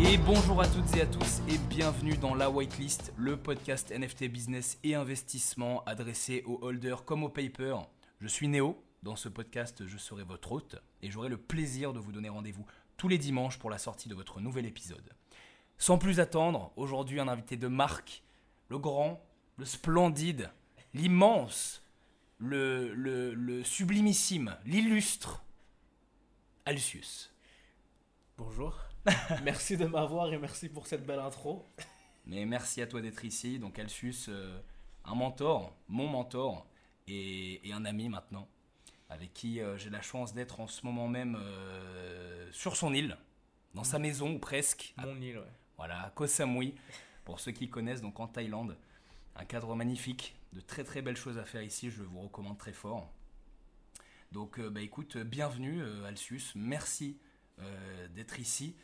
Et bonjour à toutes et à tous et bienvenue dans La White List, le podcast NFT business et investissement adressé aux holders comme aux papers. Je suis Néo, dans ce podcast je serai votre hôte et j'aurai le plaisir de vous donner rendez-vous tous les dimanches pour la sortie de votre nouvel épisode. Sans plus attendre, aujourd'hui un invité de marque, le grand, le splendide, l'immense, le sublimissime, l'illustre, Alcius. Bonjour. Merci de m'avoir et merci pour cette belle intro. Mais merci à toi d'être ici. Donc Alcius, un mentor, mon mentor et un ami maintenant, avec qui j'ai la chance d'être en ce moment même sur son île, dans sa maison ou presque. Mon île, ouais. Voilà, à Koh Samui, pour ceux qui connaissent, donc en Thaïlande. Un cadre magnifique, de très très belles choses à faire ici, je vous recommande très fort. Donc écoute, bienvenue Alcius, merci d'être ici.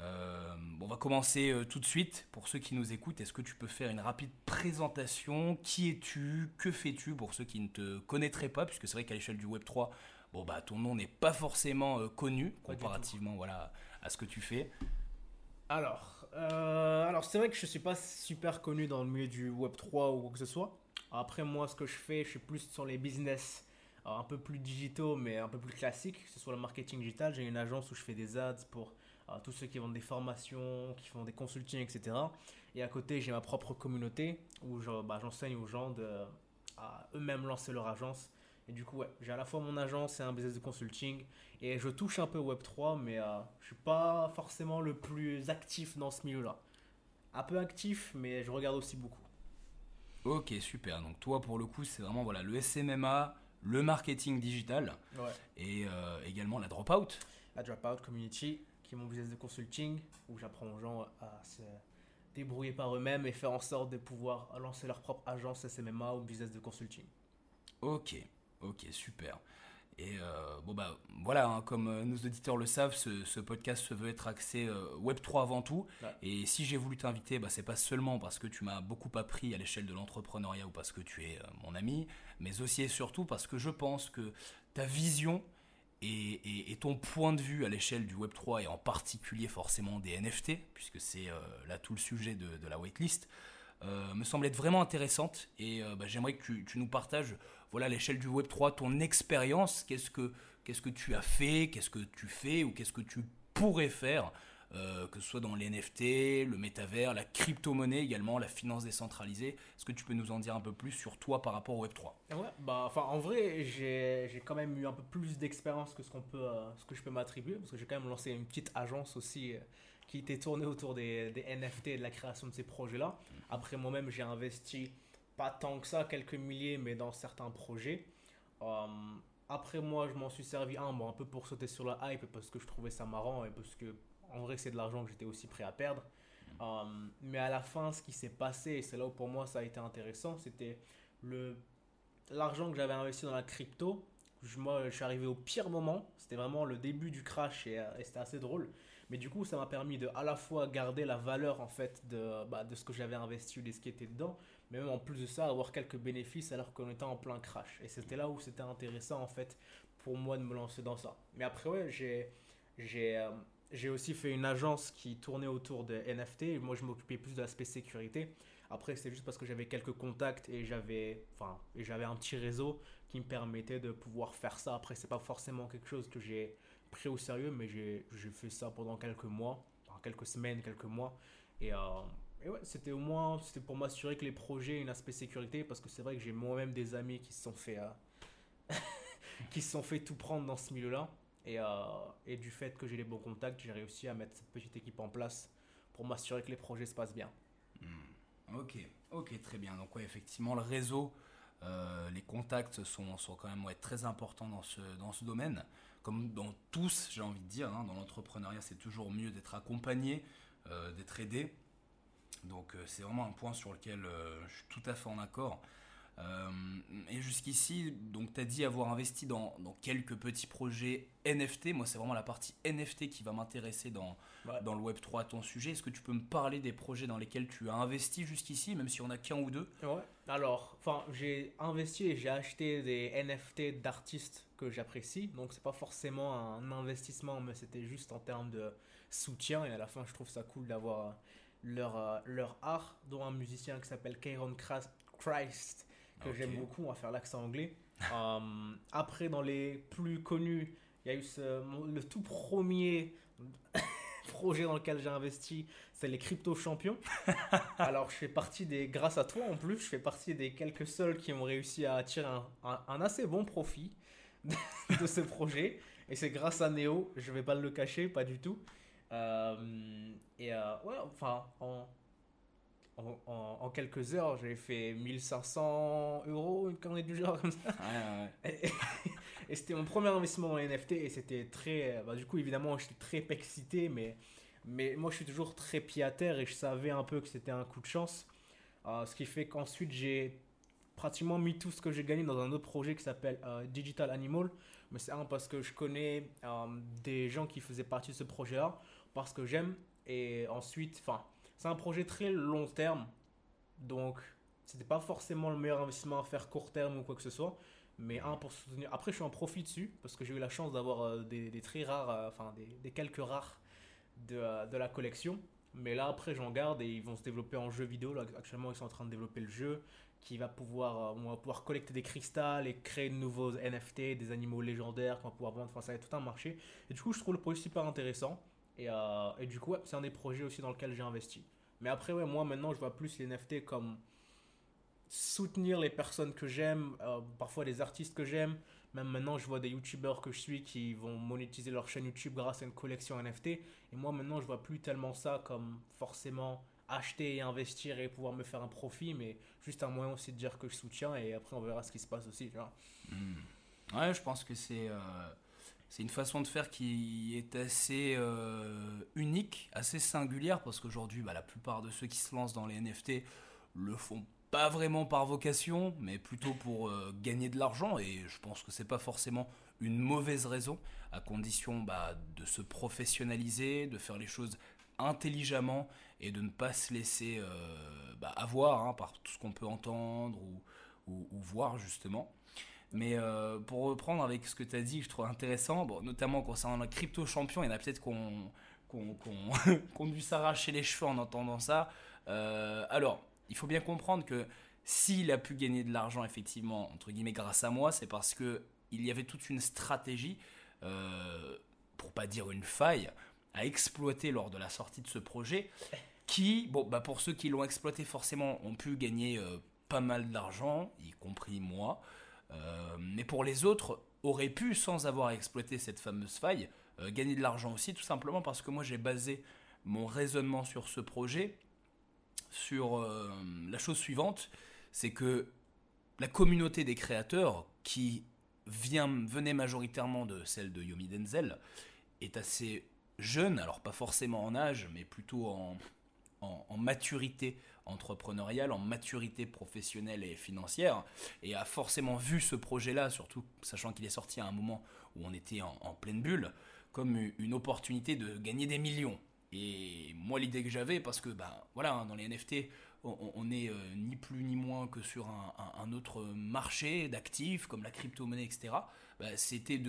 On va commencer tout de suite. Pour ceux qui nous écoutent, est-ce que tu peux faire une rapide présentation? Qui es-tu? Que fais-tu? Pour ceux qui ne te connaîtraient pas, puisque c'est vrai qu'à l'échelle du Web3, ton nom n'est pas forcément connu comparativement à ce que tu fais. Alors c'est vrai que je ne suis pas super connu dans le milieu du Web3 ou quoi que ce soit. Après, moi, ce que je fais, je suis plus sur les business un peu plus digitaux, mais un peu plus classiques, que ce soit le marketing digital. J'ai une agence où je fais des ads pour tous ceux qui vendent des formations, qui font des consultings, etc. Et à côté, j'ai ma propre communauté où j'enseigne aux gens à eux-mêmes lancer leur agence. Et du coup, j'ai à la fois mon agence et un business de consulting. Et je touche un peu Web3, mais je ne suis pas forcément le plus actif dans ce milieu-là. Un peu actif, mais je regarde aussi beaucoup. Ok, super. Donc toi, pour le coup, c'est vraiment le SMMA, le marketing digital et également la dropout. La dropout community, qui est mon business de consulting, où j'apprends aux gens à se débrouiller par eux-mêmes et faire en sorte de pouvoir lancer leur propre agence SMMA ou business de consulting. Ok, super. Et comme nos auditeurs le savent, ce podcast se veut être axé Web3 avant tout. Ouais. Et si j'ai voulu t'inviter, c'est pas seulement parce que tu m'as beaucoup appris à l'échelle de l'entrepreneuriat ou parce que tu es mon ami, mais aussi et surtout parce que je pense que ta vision et ton point de vue à l'échelle du Web3 et en particulier forcément des NFT, puisque c'est là tout le sujet de la whitelist, me semble être vraiment intéressante et j'aimerais que tu nous partages à l'échelle du Web3 ton expérience. Qu'est-ce que tu as fait, qu'est-ce que tu fais ou qu'est-ce que tu pourrais faire, que ce soit dans les NFT, le métavers, la crypto-monnaie également, la finance décentralisée. Est-ce que tu peux nous en dire un peu plus sur toi par rapport au Web3 ? Ouais, en vrai, j'ai quand même eu un peu plus d'expérience que ce que je peux m'attribuer, parce que j'ai quand même lancé une petite agence aussi qui était tournée autour des NFT et de la création de ces projets-là. Après, moi-même, j'ai investi pas tant que ça, quelques milliers, mais dans certains projets. Après, moi, je m'en suis servi un peu pour sauter sur la hype parce que je trouvais ça marrant et parce que, en vrai, c'est de l'argent que j'étais aussi prêt à perdre. Mais à la fin, ce qui s'est passé, et c'est là où pour moi ça a été intéressant, c'était l'argent que j'avais investi dans la crypto. Moi, je suis arrivé au pire moment. C'était vraiment le début du crash et c'était assez drôle. Mais du coup, ça m'a permis de à la fois garder la valeur en fait de ce que j'avais investi, de ce qui était dedans, mais même en plus de ça, avoir quelques bénéfices alors qu'on était en plein crash. Et c'était là où c'était intéressant en fait pour moi de me lancer dans ça. Mais après, j'ai aussi fait une agence qui tournait autour de NFT. Moi, je m'occupais plus de l'aspect sécurité. Après, c'était juste parce que j'avais quelques contacts et j'avais un petit réseau qui me permettait de pouvoir faire ça. Après, c'est pas forcément quelque chose que j'ai pris au sérieux, mais j'ai fait ça pendant quelques semaines, quelques mois. Et ouais, c'était pour m'assurer que les projets aient un aspect sécurité, parce que c'est vrai que j'ai moi-même des amis qui se sont fait tout prendre dans ce milieu-là. Et du fait que j'ai les bons contacts, j'ai réussi à mettre cette petite équipe en place pour m'assurer que les projets se passent bien. Ok, très bien. Donc ouais, effectivement, le réseau, les contacts sont quand même très importants dans ce domaine. Comme dans tous, j'ai envie de dire, dans l'entrepreneuriat, c'est toujours mieux d'être accompagné, d'être aidé. Donc c'est vraiment un point sur lequel je suis tout à fait en accord. Et jusqu'ici, donc tu as dit avoir investi dans quelques petits projets NFT. Moi, c'est vraiment la partie NFT qui va m'intéresser dans le Web3, ton sujet. Est-ce que tu peux me parler des projets dans lesquels tu as investi jusqu'ici, même si on a qu'un ou deux ? Ouais. Alors, j'ai investi et j'ai acheté des NFT d'artistes que j'apprécie. Donc, c'est pas forcément un investissement, mais c'était juste en termes de soutien. Et à la fin, je trouve ça cool d'avoir leur art, dont un musicien qui s'appelle Karon Christ, que j'aime beaucoup, on va faire l'accent anglais. Après, dans les plus connus, il y a eu le tout premier projet dans lequel j'ai investi, c'est les Crypto Champions. Alors, grâce à toi en plus, je fais partie des quelques seuls qui ont réussi à attirer un assez bon profit de ce projet. Et c'est grâce à Neo, je vais pas le cacher, pas du tout. En quelques heures, j'ai fait 1 500 €, une connerie du genre comme ça. Ouais. Et c'était mon premier investissement en NFT et c'était très... du coup, évidemment, j'étais très excité, mais moi, je suis toujours très pied à terre et je savais un peu que c'était un coup de chance. Ce qui fait qu'ensuite, j'ai pratiquement mis tout ce que j'ai gagné dans un autre projet qui s'appelle Digital Animal. Mais c'est parce que je connais des gens qui faisaient partie de ce projet-là, parce que j'aime. Et ensuite, c'est un projet très long terme, donc c'était pas forcément le meilleur investissement à faire court terme ou quoi que ce soit, mais pour soutenir. Après, je suis en profit dessus parce que j'ai eu la chance d'avoir des très rares, des quelques rares de la collection. Mais là, après, j'en garde et ils vont se développer en jeu vidéo. Là, actuellement, ils sont en train de développer le jeu qui va pouvoir, on va pouvoir collecter des cristals et créer de nouveaux NFT, des animaux légendaires qu'on va pouvoir vendre. Ça va être tout un marché. Et du coup, je trouve le projet super intéressant. Et du coup, c'est un des projets aussi dans lequel j'ai investi. Mais après, moi maintenant, je vois plus les NFT comme soutenir les personnes que j'aime, parfois des artistes que j'aime. Même maintenant, je vois des youtubeurs que je suis qui vont monétiser leur chaîne YouTube grâce à une collection NFT. Et moi maintenant, je vois plus tellement ça comme forcément acheter et investir et pouvoir me faire un profit, mais juste un moyen aussi de dire que je soutiens. Et après, on verra ce qui se passe aussi. Genre. Ouais, je pense que c'est une façon de faire qui est assez unique, assez singulière, parce qu'aujourd'hui, la plupart de ceux qui se lancent dans les NFT le font pas vraiment par vocation, mais plutôt pour gagner de l'argent, et je pense que c'est pas forcément une mauvaise raison, à condition de se professionnaliser, de faire les choses intelligemment et de ne pas se laisser avoir par tout ce qu'on peut entendre ou voir justement. Mais pour reprendre avec ce que tu as dit, je trouve intéressant, notamment concernant le Crypto Champion, il y en a peut-être qu'on dû s'arracher les cheveux en entendant ça. Alors, il faut bien comprendre que s'il a pu gagner de l'argent, effectivement, entre guillemets, grâce à moi, c'est parce qu'il y avait toute une stratégie, pour pas dire une faille, à exploiter lors de la sortie de ce projet, qui, pour ceux qui l'ont exploité, forcément, ont pu gagner pas mal d'argent, y compris moi. Mais pour les autres, auraient pu, sans avoir exploité cette fameuse faille, gagner de l'argent aussi, tout simplement parce que moi j'ai basé mon raisonnement sur ce projet sur la chose suivante, c'est que la communauté des créateurs, qui venait majoritairement de celle de Yomi Denzel, est assez jeune, alors pas forcément en âge, mais plutôt en maturité entrepreneuriale, en maturité professionnelle et financière, et a forcément vu ce projet-là, surtout sachant qu'il est sorti à un moment où on était en pleine bulle, comme une opportunité de gagner des millions. Et moi, l'idée que j'avais, parce que dans les NFT, on n'est ni plus ni moins que sur un autre marché d'actifs comme la crypto-monnaie, etc., c'était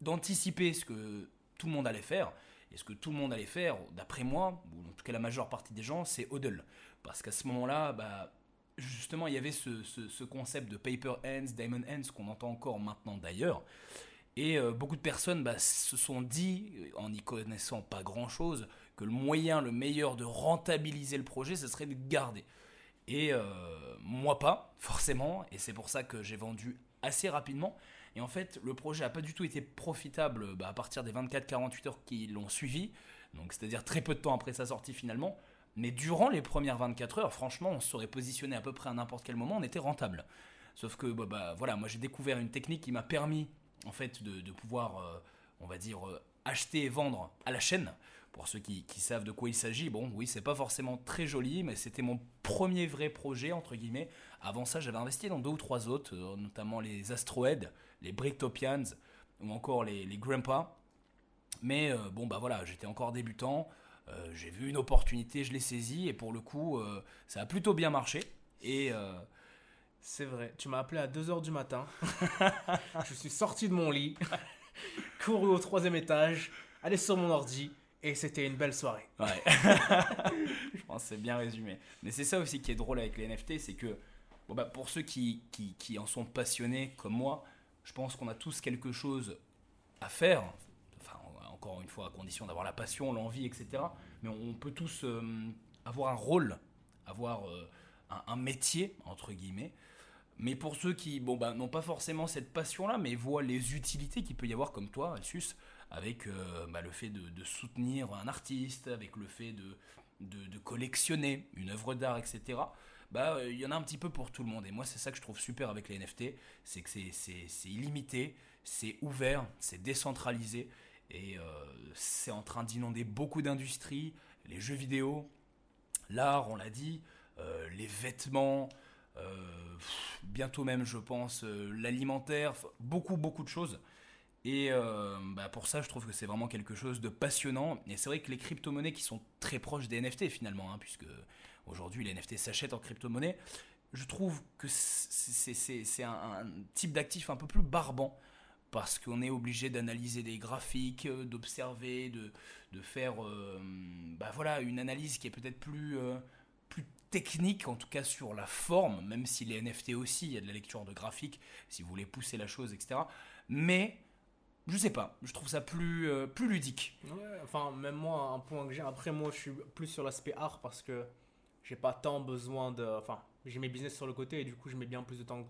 d'anticiper ce que tout le monde allait faire. Et ce que tout le monde allait faire, d'après moi, ou en tout cas la majeure partie des gens, c'est hodl. Parce qu'à ce moment-là, justement, il y avait ce concept de paper hands, diamond hands, qu'on entend encore maintenant d'ailleurs. Et beaucoup de personnes se sont dit, en n'y connaissant pas grand-chose, que le meilleur de rentabiliser le projet, ce serait de garder. Et moi pas, forcément, et c'est pour ça que j'ai vendu assez rapidement. Et en fait, le projet n'a pas du tout été profitable à partir des 24-48 heures qui l'ont suivi, donc c'est-à-dire très peu de temps après sa sortie finalement. Mais durant les premières 24 heures, franchement, on se serait positionné à peu près à n'importe quel moment, on était rentable. Sauf que moi j'ai découvert une technique qui m'a permis en fait de pouvoir, acheter et vendre à la chaîne Pour ceux qui savent de quoi il s'agit, bon, oui, c'est pas forcément très joli, mais c'était mon premier vrai projet, entre guillemets. Avant ça, j'avais investi dans 2 ou 3 autres, notamment les Astroheads, les Bricktopians ou encore les Grandpas. Mais bon, bah voilà, j'étais encore débutant. J'ai vu une opportunité, je l'ai saisie et pour le coup, ça a plutôt bien marché. Et c'est vrai, tu m'as appelé à 2h du matin. Je suis sorti de mon lit, couru au 3e étage, allé sur mon ordi et c'était une belle soirée. Ouais. Je pense que c'est bien résumé. Mais c'est ça aussi qui est drôle avec les NFT, c'est que bon bah, pour ceux qui en sont passionnés comme moi, je pense qu'on a tous quelque chose à faire. Encore une fois, à condition d'avoir la passion, l'envie, etc. Mais on peut tous avoir un rôle, avoir un métier, entre guillemets. Mais pour ceux qui n'ont pas forcément cette passion-là, mais voient les utilités qu'il peut y avoir, comme toi, Alcius, avec le fait de soutenir un artiste, avec le fait de collectionner une œuvre d'art, etc., il y en a un petit peu pour tout le monde. Et moi, c'est ça que je trouve super avec les NFT, c'est que c'est illimité, c'est ouvert, c'est décentralisé. Et c'est en train d'inonder beaucoup d'industries, les jeux vidéo, l'art, on l'a dit, les vêtements, bientôt même, je pense, l'alimentaire, beaucoup de choses. Et pour ça, je trouve que c'est vraiment quelque chose de passionnant. Et c'est vrai que les crypto-monnaies qui sont très proches des NFT finalement, puisque aujourd'hui les NFT s'achètent en crypto-monnaie, je trouve que c'est un type d'actif un peu plus barbant. Parce qu'on est obligé d'analyser des graphiques, d'observer, de faire une analyse qui est peut-être plus technique, en tout cas sur la forme, même si les NFT aussi, il y a de la lecture de graphiques, si vous voulez pousser la chose, etc. Mais, je sais pas, je trouve ça plus ludique. Ouais, enfin, même moi, un point que j'ai, après moi, je suis plus sur l'aspect art parce que j'ai pas tant besoin de... Enfin, j'ai mes business sur le côté et du coup, je mets bien plus de temps...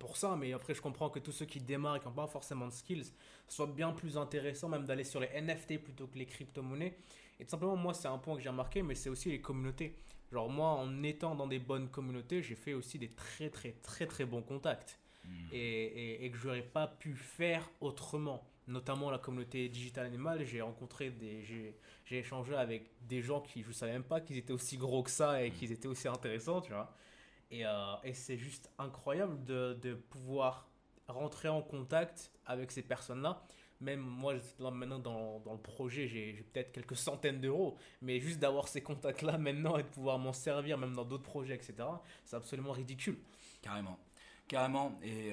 pour ça, mais après je comprends que tous ceux qui démarrent et qui n'ont pas forcément de skills, soit bien plus intéressant même d'aller sur les NFT plutôt que les crypto-monnaies. Et tout simplement, moi, c'est un point que j'ai remarqué, mais c'est aussi les communautés. Genre moi, en étant dans des bonnes communautés, j'ai fait aussi des très bons contacts et que je n'aurais pas pu faire autrement. Notamment la communauté Digital Animal, j'ai échangé avec des gens qui, je ne savais même pas qu'ils étaient aussi gros que ça et qu'ils étaient aussi intéressants, tu vois. Et c'est juste incroyable de pouvoir rentrer en contact avec ces personnes-là. Même moi, maintenant, dans le projet, j'ai peut-être quelques centaines d'euros. Mais juste d'avoir ces contacts-là maintenant et de pouvoir m'en servir, même dans d'autres projets, etc., c'est absolument ridicule. Carrément. Et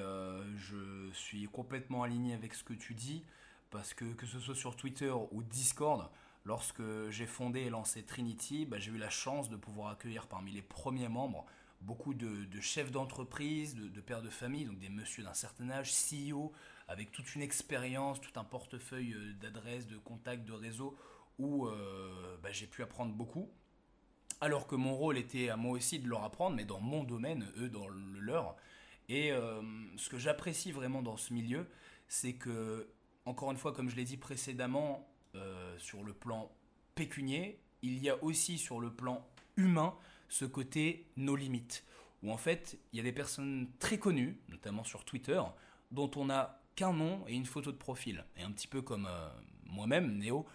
je suis complètement aligné avec ce que tu dis. Parce que ce soit sur Twitter ou Discord, lorsque j'ai fondé et lancé Trinity, j'ai eu la chance de pouvoir accueillir parmi les premiers membres beaucoup de chefs d'entreprise, de pères de famille, donc des messieurs d'un certain âge, CEO, avec toute une expérience, tout un portefeuille d'adresses, de contacts, de réseaux, où j'ai pu apprendre beaucoup. Alors que mon rôle était à moi aussi de leur apprendre, mais dans mon domaine, eux dans le leur. Et ce que j'apprécie vraiment dans ce milieu, c'est que, encore une fois, comme je l'ai dit précédemment, sur le plan pécunier, il y a aussi sur le plan humain, ce côté nos limites, où en fait, il y a des personnes très connues, notamment sur Twitter, dont on n'a qu'un nom et une photo de profil. Et un petit peu comme moi-même, Néo,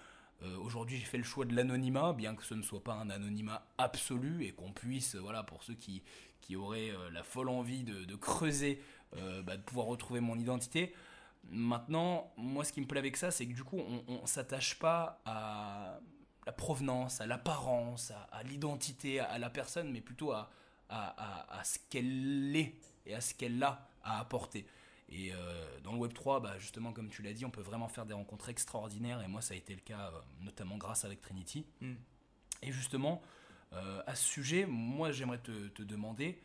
aujourd'hui j'ai fait le choix de l'anonymat, bien que ce ne soit pas un anonymat absolu et qu'on puisse, pour ceux qui auraient la folle envie de creuser, de pouvoir retrouver mon identité. Maintenant, moi ce qui me plaît avec ça, c'est que du coup, on ne s'attache pas à... la provenance, à l'apparence, à l'identité, à la personne, mais plutôt à ce qu'elle est et à ce qu'elle a à apporter. Et dans le Web3, justement, comme tu l'as dit, on peut vraiment faire des rencontres extraordinaires. Et moi, ça a été le cas, notamment grâce avec Trinity. Et justement, à ce sujet, moi, j'aimerais te demander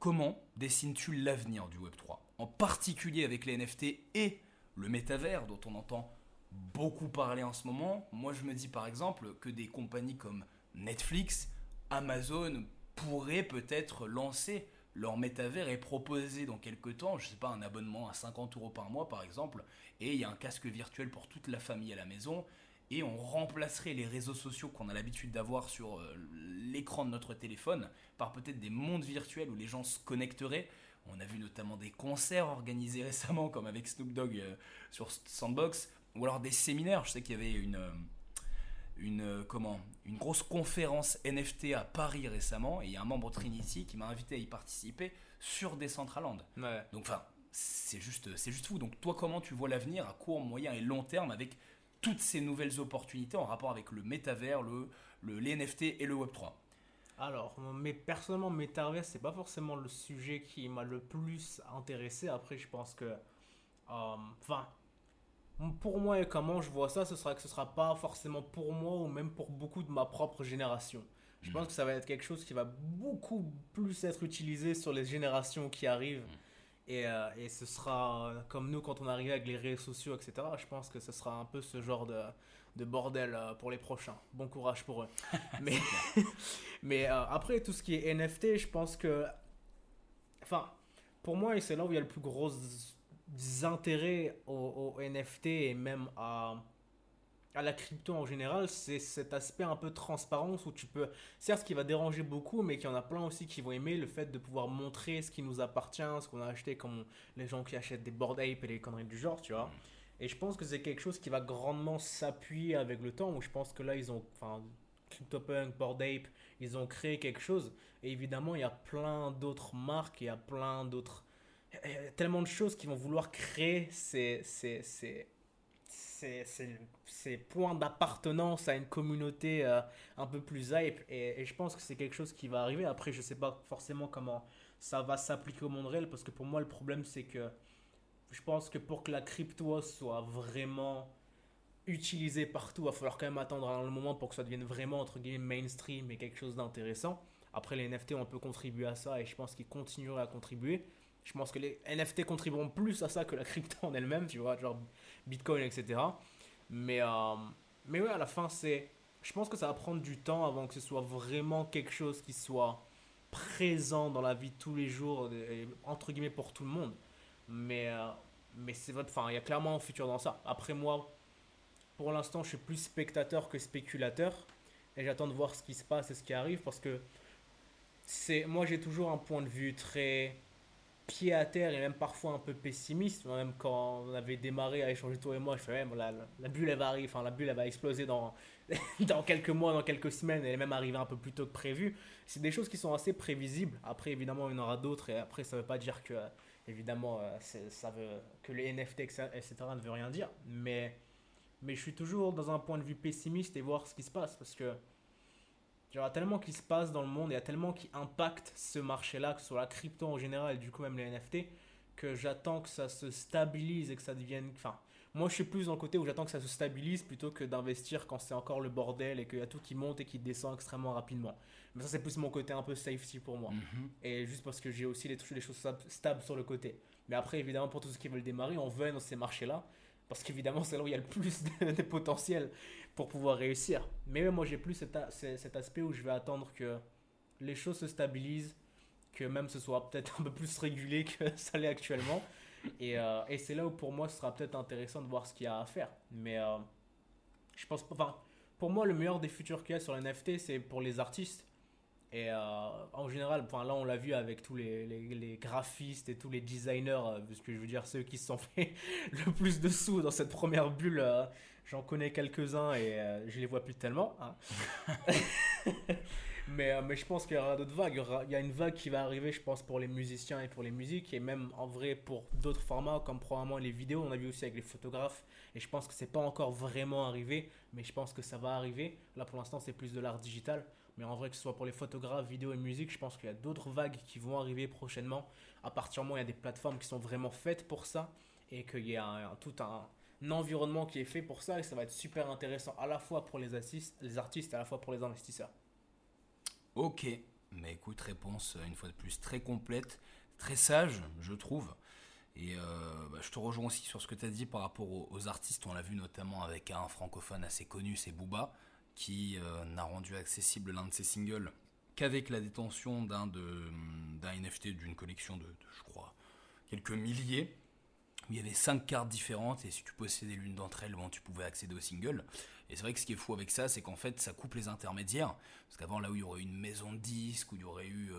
comment dessines-tu l'avenir du Web3, en particulier avec les NFT et le métavers dont on entend beaucoup parlé en ce moment. Moi, je me dis par exemple que des compagnies comme Netflix, Amazon pourraient peut-être lancer leur métavers et proposer dans quelques temps, je sais pas, un abonnement à 50 € par mois par exemple, et il y a un casque virtuel pour toute la famille à la maison et on remplacerait les réseaux sociaux qu'on a l'habitude d'avoir sur l'écran de notre téléphone par peut-être des mondes virtuels où les gens se connecteraient. On a vu notamment des concerts organisés récemment comme avec Snoop Dogg sur Sandbox, ou alors des séminaires. Je sais qu'il y avait une grosse conférence NFT à Paris récemment, et il y a un membre Trinity qui m'a invité à y participer sur Decentraland. Ouais. Donc enfin, c'est juste fou. Donc toi, comment tu vois l'avenir à court, moyen et long terme avec toutes ces nouvelles opportunités en rapport avec le métavers, les NFT et le Web3 ? Alors, mais personnellement, métavers, c'est pas forcément le sujet qui m'a le plus intéressé. Après, je pense que, pour moi et comment je vois ça, ce sera pas forcément pour moi ou même pour beaucoup de ma propre génération. Je pense que ça va être quelque chose qui va beaucoup plus être utilisé sur les générations qui arrivent. Et ce sera comme nous quand on arrive avec les réseaux sociaux, etc. Je pense que ce sera un peu ce genre de bordel pour les prochains. Bon courage pour eux. mais après, tout ce qui est NFT, je pense que... Enfin, pour moi, c'est là où il y a le plus gros intérêt aux NFT et même à la crypto en général, c'est cet aspect un peu transparence où tu peux, certes, qui va déranger beaucoup, mais qu'il y en a plein aussi qui vont aimer le fait de pouvoir montrer ce qui nous appartient, ce qu'on a acheté, comme les gens qui achètent des Bored Ape et les conneries du genre, tu vois. Et je pense que c'est quelque chose qui va grandement s'appuyer avec le temps, où je pense que là, ils ont, Cryptopunk, Bored Ape, ils ont créé quelque chose. Et évidemment, il y a plein d'autres marques, il y a plein d'autres, il y a tellement de choses qui vont vouloir créer ces points d'appartenance à une communauté un peu plus hype, et je pense que c'est quelque chose qui va arriver. Après, je sais pas forcément comment ça va s'appliquer au monde réel, parce que pour moi le problème, c'est que je pense que pour que la crypto soit vraiment utilisée partout, il va falloir quand même attendre un moment pour que ça devienne vraiment, entre guillemets, mainstream et quelque chose d'intéressant. Après, les NFT ont un peu contribué à ça, et je pense qu'ils continueraient à contribuer. Je pense que les NFT contribueront plus à ça que la crypto en elle-même, tu vois, genre Bitcoin, etc. Mais ouais, à la fin, je pense que ça va prendre du temps avant que ce soit vraiment quelque chose qui soit présent dans la vie de tous les jours, entre guillemets, pour tout le monde. Mais c'est vrai, enfin, il y a clairement un futur dans ça. Après, moi, pour l'instant, je suis plus spectateur que spéculateur, et j'attends de voir ce qui se passe et ce qui arrive, parce que moi, j'ai toujours un point de vue très pied à terre et même parfois un peu pessimiste. Même quand on avait démarré à échanger, toi et moi, je fais même la bulle elle va arriver, enfin la bulle elle va exploser dans quelques mois, dans quelques semaines, elle est même arrivée un peu plus tôt que prévu. C'est des choses qui sont assez prévisibles. Après, évidemment, il y en aura d'autres, et après, ça veut pas dire que, évidemment, ça veut que les NFT, etc. ne veut rien dire, mais je suis toujours dans un point de vue pessimiste et voir ce qui se passe, parce que il y a tellement qui se passe dans le monde, et il y a tellement qui impacte ce marché-là, que ce soit la crypto en général et du coup même les NFT, que j'attends que ça se stabilise et que ça devienne... Enfin, moi je suis plus dans le côté où j'attends que ça se stabilise plutôt que d'investir quand c'est encore le bordel et qu'il y a tout qui monte et qui descend extrêmement rapidement. Mais ça, c'est plus mon côté un peu safety pour moi. Et juste parce que j'ai aussi les choses stables sur le côté. Mais après, évidemment, pour tous ceux qui veulent démarrer, on veut être dans ces marchés-là, parce qu'évidemment, c'est là où il y a le plus de potentiel pour pouvoir réussir. Mais moi, j'ai plus cet aspect où je vais attendre que les choses se stabilisent, que même ce soit peut-être un peu plus régulé que ça l'est actuellement. Et c'est là où, pour moi, ce sera peut-être intéressant de voir ce qu'il y a à faire. Mais je pense pas. Enfin, pour moi, le meilleur des futurs qu'il y a sur les NFT, c'est pour les artistes. Et en général, enfin, là on l'a vu avec tous les graphistes et tous les designers, parce que je veux dire, ceux qui se sont fait le plus de sous dans cette première bulle, j'en connais quelques-uns, et je les vois plus tellement, hein. mais je pense qu'il y aura d'autres vagues. Il y a une vague qui va arriver, je pense, pour les musiciens et pour les musiques, et même en vrai pour d'autres formats comme probablement les vidéos. On a vu aussi avec les photographes, et je pense que c'est pas encore vraiment arrivé, mais je pense que ça va arriver. Là pour l'instant, c'est plus de l'art digital. Mais en vrai, que ce soit pour les photographes, vidéos et musique, je pense qu'il y a d'autres vagues qui vont arriver prochainement. À partir du moment où il y a des plateformes qui sont vraiment faites pour ça, et qu'il y a tout un environnement qui est fait pour ça, et ça va être super intéressant à la fois pour les artistes et à la fois pour les investisseurs. Ok, mais écoute, réponse une fois de plus très complète, très sage, je trouve. Et je te rejoins aussi sur ce que tu as dit par rapport aux artistes. On l'a vu notamment avec un francophone assez connu, c'est Booba, qui n'a rendu accessible l'un de ses singles qu'avec la détention d'un NFT d'une collection de, je crois, quelques milliers. Il y avait 5 cartes différentes, et si tu possédais l'une d'entre elles, bon, tu pouvais accéder au single. Et c'est vrai que ce qui est fou avec ça, c'est qu'en fait, ça coupe les intermédiaires. Parce qu'avant, là où il y aurait eu une maison de disques, où il y aurait eu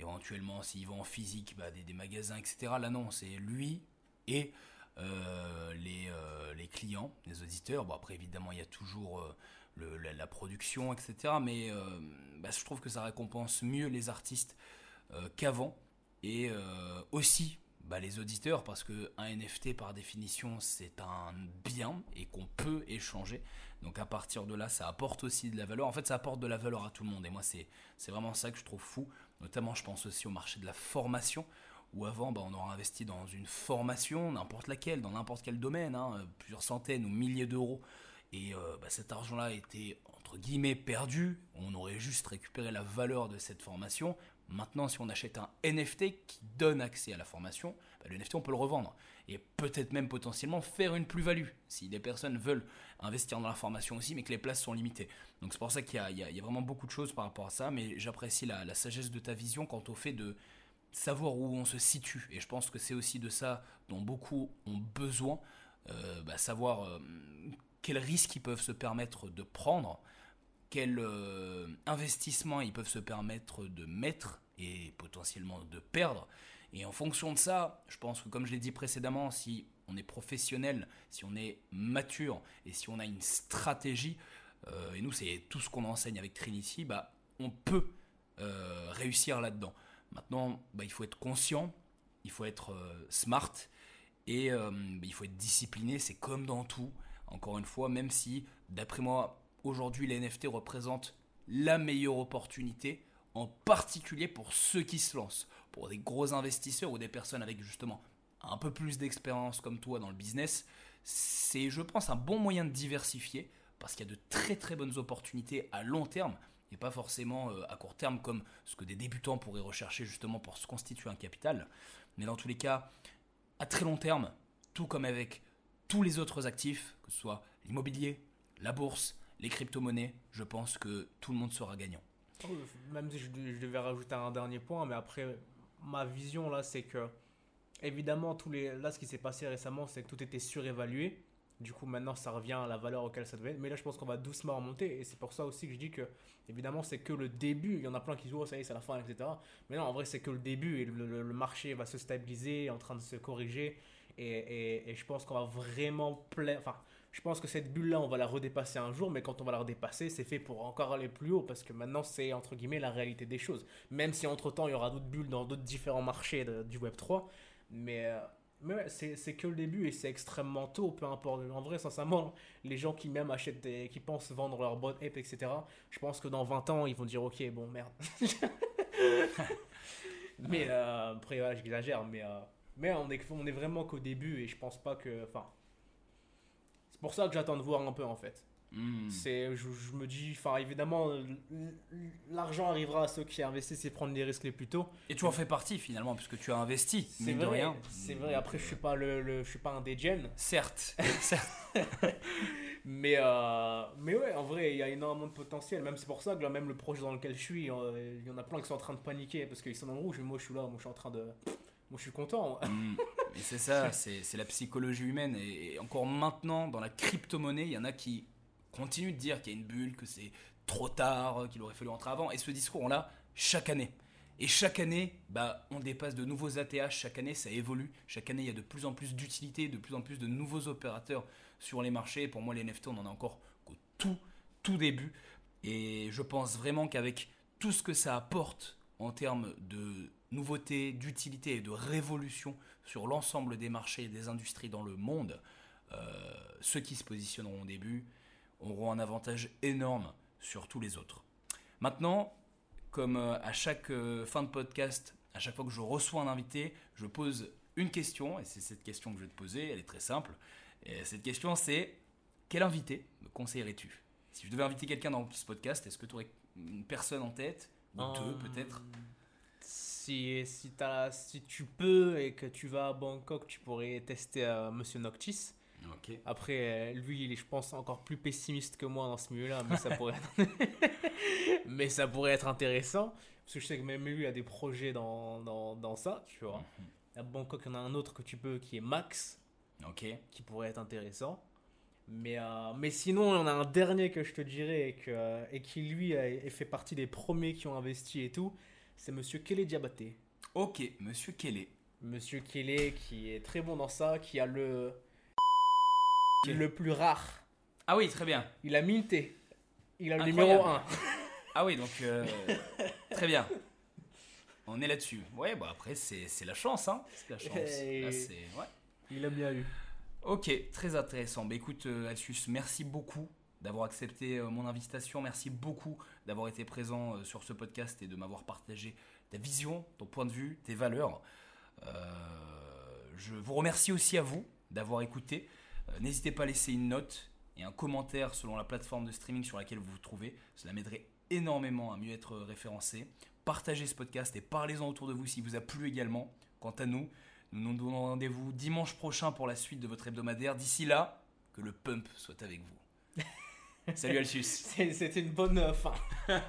éventuellement, s'il vend en physique, des magasins, etc. Là, non, c'est lui et les clients, les auditeurs. Bon, après, évidemment, il y a toujours... la production, etc. Mais je trouve que ça récompense mieux les artistes qu'avant, et aussi les auditeurs, parce que un NFT par définition c'est un bien et qu'on peut échanger. Donc à partir de là, ça apporte aussi de la valeur. En fait, ça apporte de la valeur à tout le monde, et moi c'est vraiment ça que je trouve fou. Notamment, je pense aussi au marché de la formation, où avant on aura investi dans une formation, n'importe laquelle, dans n'importe quel domaine, plusieurs centaines ou milliers d'euros. Et cet argent-là était, entre guillemets, perdu. On aurait juste récupéré la valeur de cette formation. Maintenant, si on achète un NFT qui donne accès à la formation, le NFT, on peut le revendre. Et peut-être même potentiellement faire une plus-value, si des personnes veulent investir dans la formation aussi, mais que les places sont limitées. Donc c'est pour ça qu'il y a vraiment beaucoup de choses par rapport à ça. Mais j'apprécie la sagesse de ta vision quant au fait de savoir où on se situe. Et je pense que c'est aussi de ça dont beaucoup ont besoin, savoir... quels risques ils peuvent se permettre de prendre, quels investissements ils peuvent se permettre de mettre et potentiellement de perdre. Et en fonction de ça, je pense que, comme je l'ai dit précédemment, si on est professionnel, si on est mature et si on a une stratégie, et nous c'est tout ce qu'on enseigne avec Trinity, on peut réussir là-dedans. Maintenant, il faut être conscient, il faut être smart et il faut être discipliné, c'est comme dans tout. Encore une fois, même si, d'après moi, aujourd'hui, les NFT représentent la meilleure opportunité, en particulier pour ceux qui se lancent, pour des gros investisseurs ou des personnes avec justement un peu plus d'expérience comme toi dans le business. C'est, je pense, un bon moyen de diversifier, parce qu'il y a de très très bonnes opportunités à long terme et pas forcément à court terme, comme ce que des débutants pourraient rechercher justement pour se constituer un capital. Mais dans tous les cas, à très long terme, tout comme avec tous les autres actifs, que ce soit l'immobilier, la bourse, les crypto-monnaies, je pense que tout le monde sera gagnant. Même si je devais rajouter un dernier point, mais après, ma vision là, c'est que, évidemment, ce qui s'est passé récemment, c'est que tout était surévalué. Du coup, maintenant, ça revient à la valeur auquel ça devait être. Mais là, je pense qu'on va doucement remonter. Et c'est pour ça aussi que je dis que, évidemment, c'est que le début. Il y en a plein qui disent, ça y est, c'est la fin, etc. Mais non, en vrai, c'est que le début. Et le marché va se stabiliser, est en train de se corriger. Et je pense qu'on va vraiment je pense que cette bulle là on va la redépasser un jour, mais quand on va la redépasser, c'est fait pour encore aller plus haut, parce que maintenant c'est, entre guillemets, la réalité des choses, même si entre temps il y aura d'autres bulles dans d'autres différents marchés du Web3, mais ouais, c'est que le début, et c'est extrêmement tôt, peu importe. En vrai, sincèrement, les gens qui même achètent qui pensent vendre leur Bored Ape, etc., je pense que dans 20 ans ils vont dire ok, bon, merde. Mais après, voilà, j'exagère, mais on est vraiment qu'au début, et je pense pas que... c'est pour ça que j'attends de voir un peu, en fait. Je me dis, évidemment, l'argent arrivera à ceux qui investissent et prendre les risques les plus tôt. Et tu en fais partie, finalement, puisque tu as investi, c'est vrai, de rien. C'est vrai, après, je suis pas un dégène. Certes. Mais ouais, en vrai, il y a énormément de potentiel. Même, c'est pour ça que là, même le projet dans lequel je suis, il y en a plein qui sont en train de paniquer parce qu'ils sont dans le rouge, mais moi, je suis là, moi, je suis en train de... Moi, je suis content. Mais c'est ça, c'est la psychologie humaine. Et encore maintenant, dans la crypto-monnaie, il y en a qui continuent de dire qu'il y a une bulle, que c'est trop tard, qu'il aurait fallu entrer avant. Et ce discours, on l'a chaque année. Et chaque année, on dépasse de nouveaux ATH. Chaque année, ça évolue. Chaque année, il y a de plus en plus d'utilités, de plus en plus de nouveaux opérateurs sur les marchés. Et pour moi, les NFT, on en a encore qu'au tout début. Et je pense vraiment qu'avec tout ce que ça apporte en termes de nouveautés, d'utilité et de révolution sur l'ensemble des marchés et des industries dans le monde, ceux qui se positionneront au début auront un avantage énorme sur tous les autres. Maintenant, comme à chaque fin de podcast, à chaque fois que je reçois un invité, je pose une question, et c'est cette question que je vais te poser, elle est très simple. Et cette question, c'est: quel invité me conseillerais-tu ? Si je devais inviter quelqu'un dans ce podcast, est-ce que tu aurais une personne en tête, ou deux peut-être ? Si tu peux et que tu vas à Bangkok, tu pourrais tester Monsieur Noctis. Okay. Après, lui, il est, je pense, encore plus pessimiste que moi dans ce milieu-là, mais mais ça pourrait être intéressant, parce que je sais que même lui a des projets dans ça, tu vois. Mm-hmm. À Bangkok, il y en a un autre que tu peux, qui est Max, okay, qui pourrait être intéressant. Mais sinon, il y en a un dernier que je te dirais, et qui, lui, fait partie des premiers qui ont investi et tout. C'est Monsieur Kelly Diabaté. Ok, Monsieur Kelly. Monsieur Kelly, qui est très bon dans ça, qui a le plus rare. Ah oui, très bien. Il a minté. Il a le numéro 1. Ah oui, donc très bien. On est là-dessus. Ouais, bah après, c'est la chance, hein. C'est la chance. Là, c'est... Ouais. Il a bien eu. Ok, très intéressant. Bah écoute, Alcius, merci beaucoup d'avoir accepté mon invitation. Merci beaucoup d'avoir été présent sur ce podcast et de m'avoir partagé ta vision, ton point de vue, tes valeurs. Je vous remercie aussi à vous d'avoir écouté. N'hésitez pas à laisser une note et un commentaire selon la plateforme de streaming sur laquelle vous vous trouvez. Cela m'aiderait énormément à mieux être référencé. Partagez ce podcast et parlez-en autour de vous s'il vous a plu également. Quant à nous, nous nous donnons rendez-vous dimanche prochain pour la suite de votre hebdomadaire. D'ici là, que le pump soit avec vous. Salut Alcius. C'était une bonne fin.